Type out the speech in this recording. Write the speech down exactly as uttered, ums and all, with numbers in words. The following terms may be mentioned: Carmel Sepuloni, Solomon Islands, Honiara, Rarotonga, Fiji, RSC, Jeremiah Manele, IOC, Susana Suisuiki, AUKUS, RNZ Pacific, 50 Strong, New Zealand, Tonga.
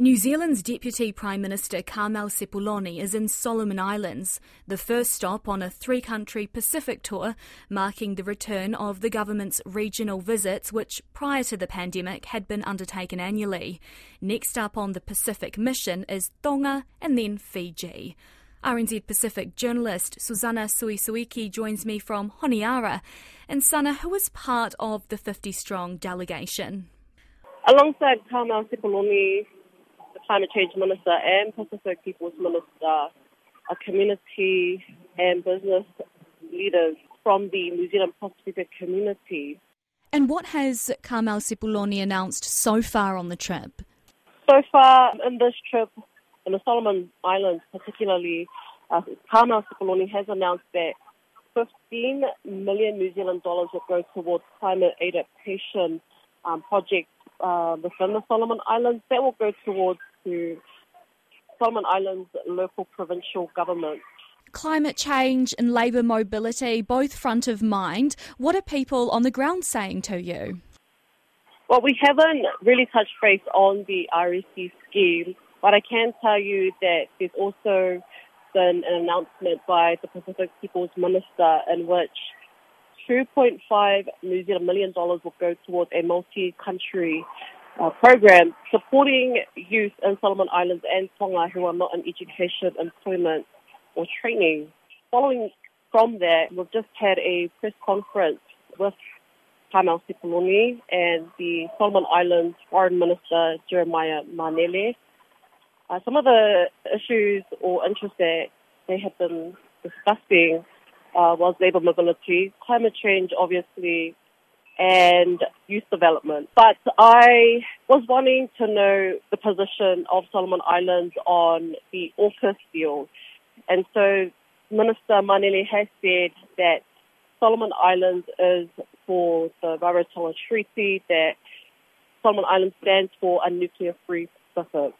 New Zealand's Deputy Prime Minister Carmel Sepuloni is in Solomon Islands, the first stop on a three-country Pacific tour, marking the return of the government's regional visits, which prior to the pandemic had been undertaken annually. Next up on the Pacific mission is Tonga and then Fiji. R N Z Pacific journalist Susana Suisuiki joins me from Honiara. And Sana, who is part of the fifty Strong delegation? Alongside Carmel Sepuloni, Climate Change Minister and Pacific People's Minister, a community and business leaders from the New Zealand Pacific community. And what has Carmel Sepuloni announced so far on the trip? So far in this trip, in the Solomon Islands particularly, uh, Carmel Sepuloni has announced that fifteen million New Zealand dollars will go towards climate adaptation um, projects uh, within the Solomon Islands. That will go towards to Solomon Islands local provincial government. Climate change and labour mobility, both front of mind. What are people on the ground saying to you? Well, we haven't really touched base on the R S C scheme, but I can tell you that there's also been an announcement by the Pacific People's Minister in which two point five million dollars will go towards a multi-country Uh, program supporting youth in Solomon Islands and Tonga who are not in education, employment or training. Following from that, we've just had a press conference with Carmel Sepuloni and the Solomon Islands Foreign Minister Jeremiah Manele. Uh, some of the issues or interests that they have been discussing uh, was labour mobility, climate change obviously, and youth development. But I was wanting to know the position of Solomon Islands on the AUKUS deal. And so Minister Manele has said that Solomon Islands is for the Rarotonga Treaty, that Solomon Islands stands for a nuclear-free Pacific.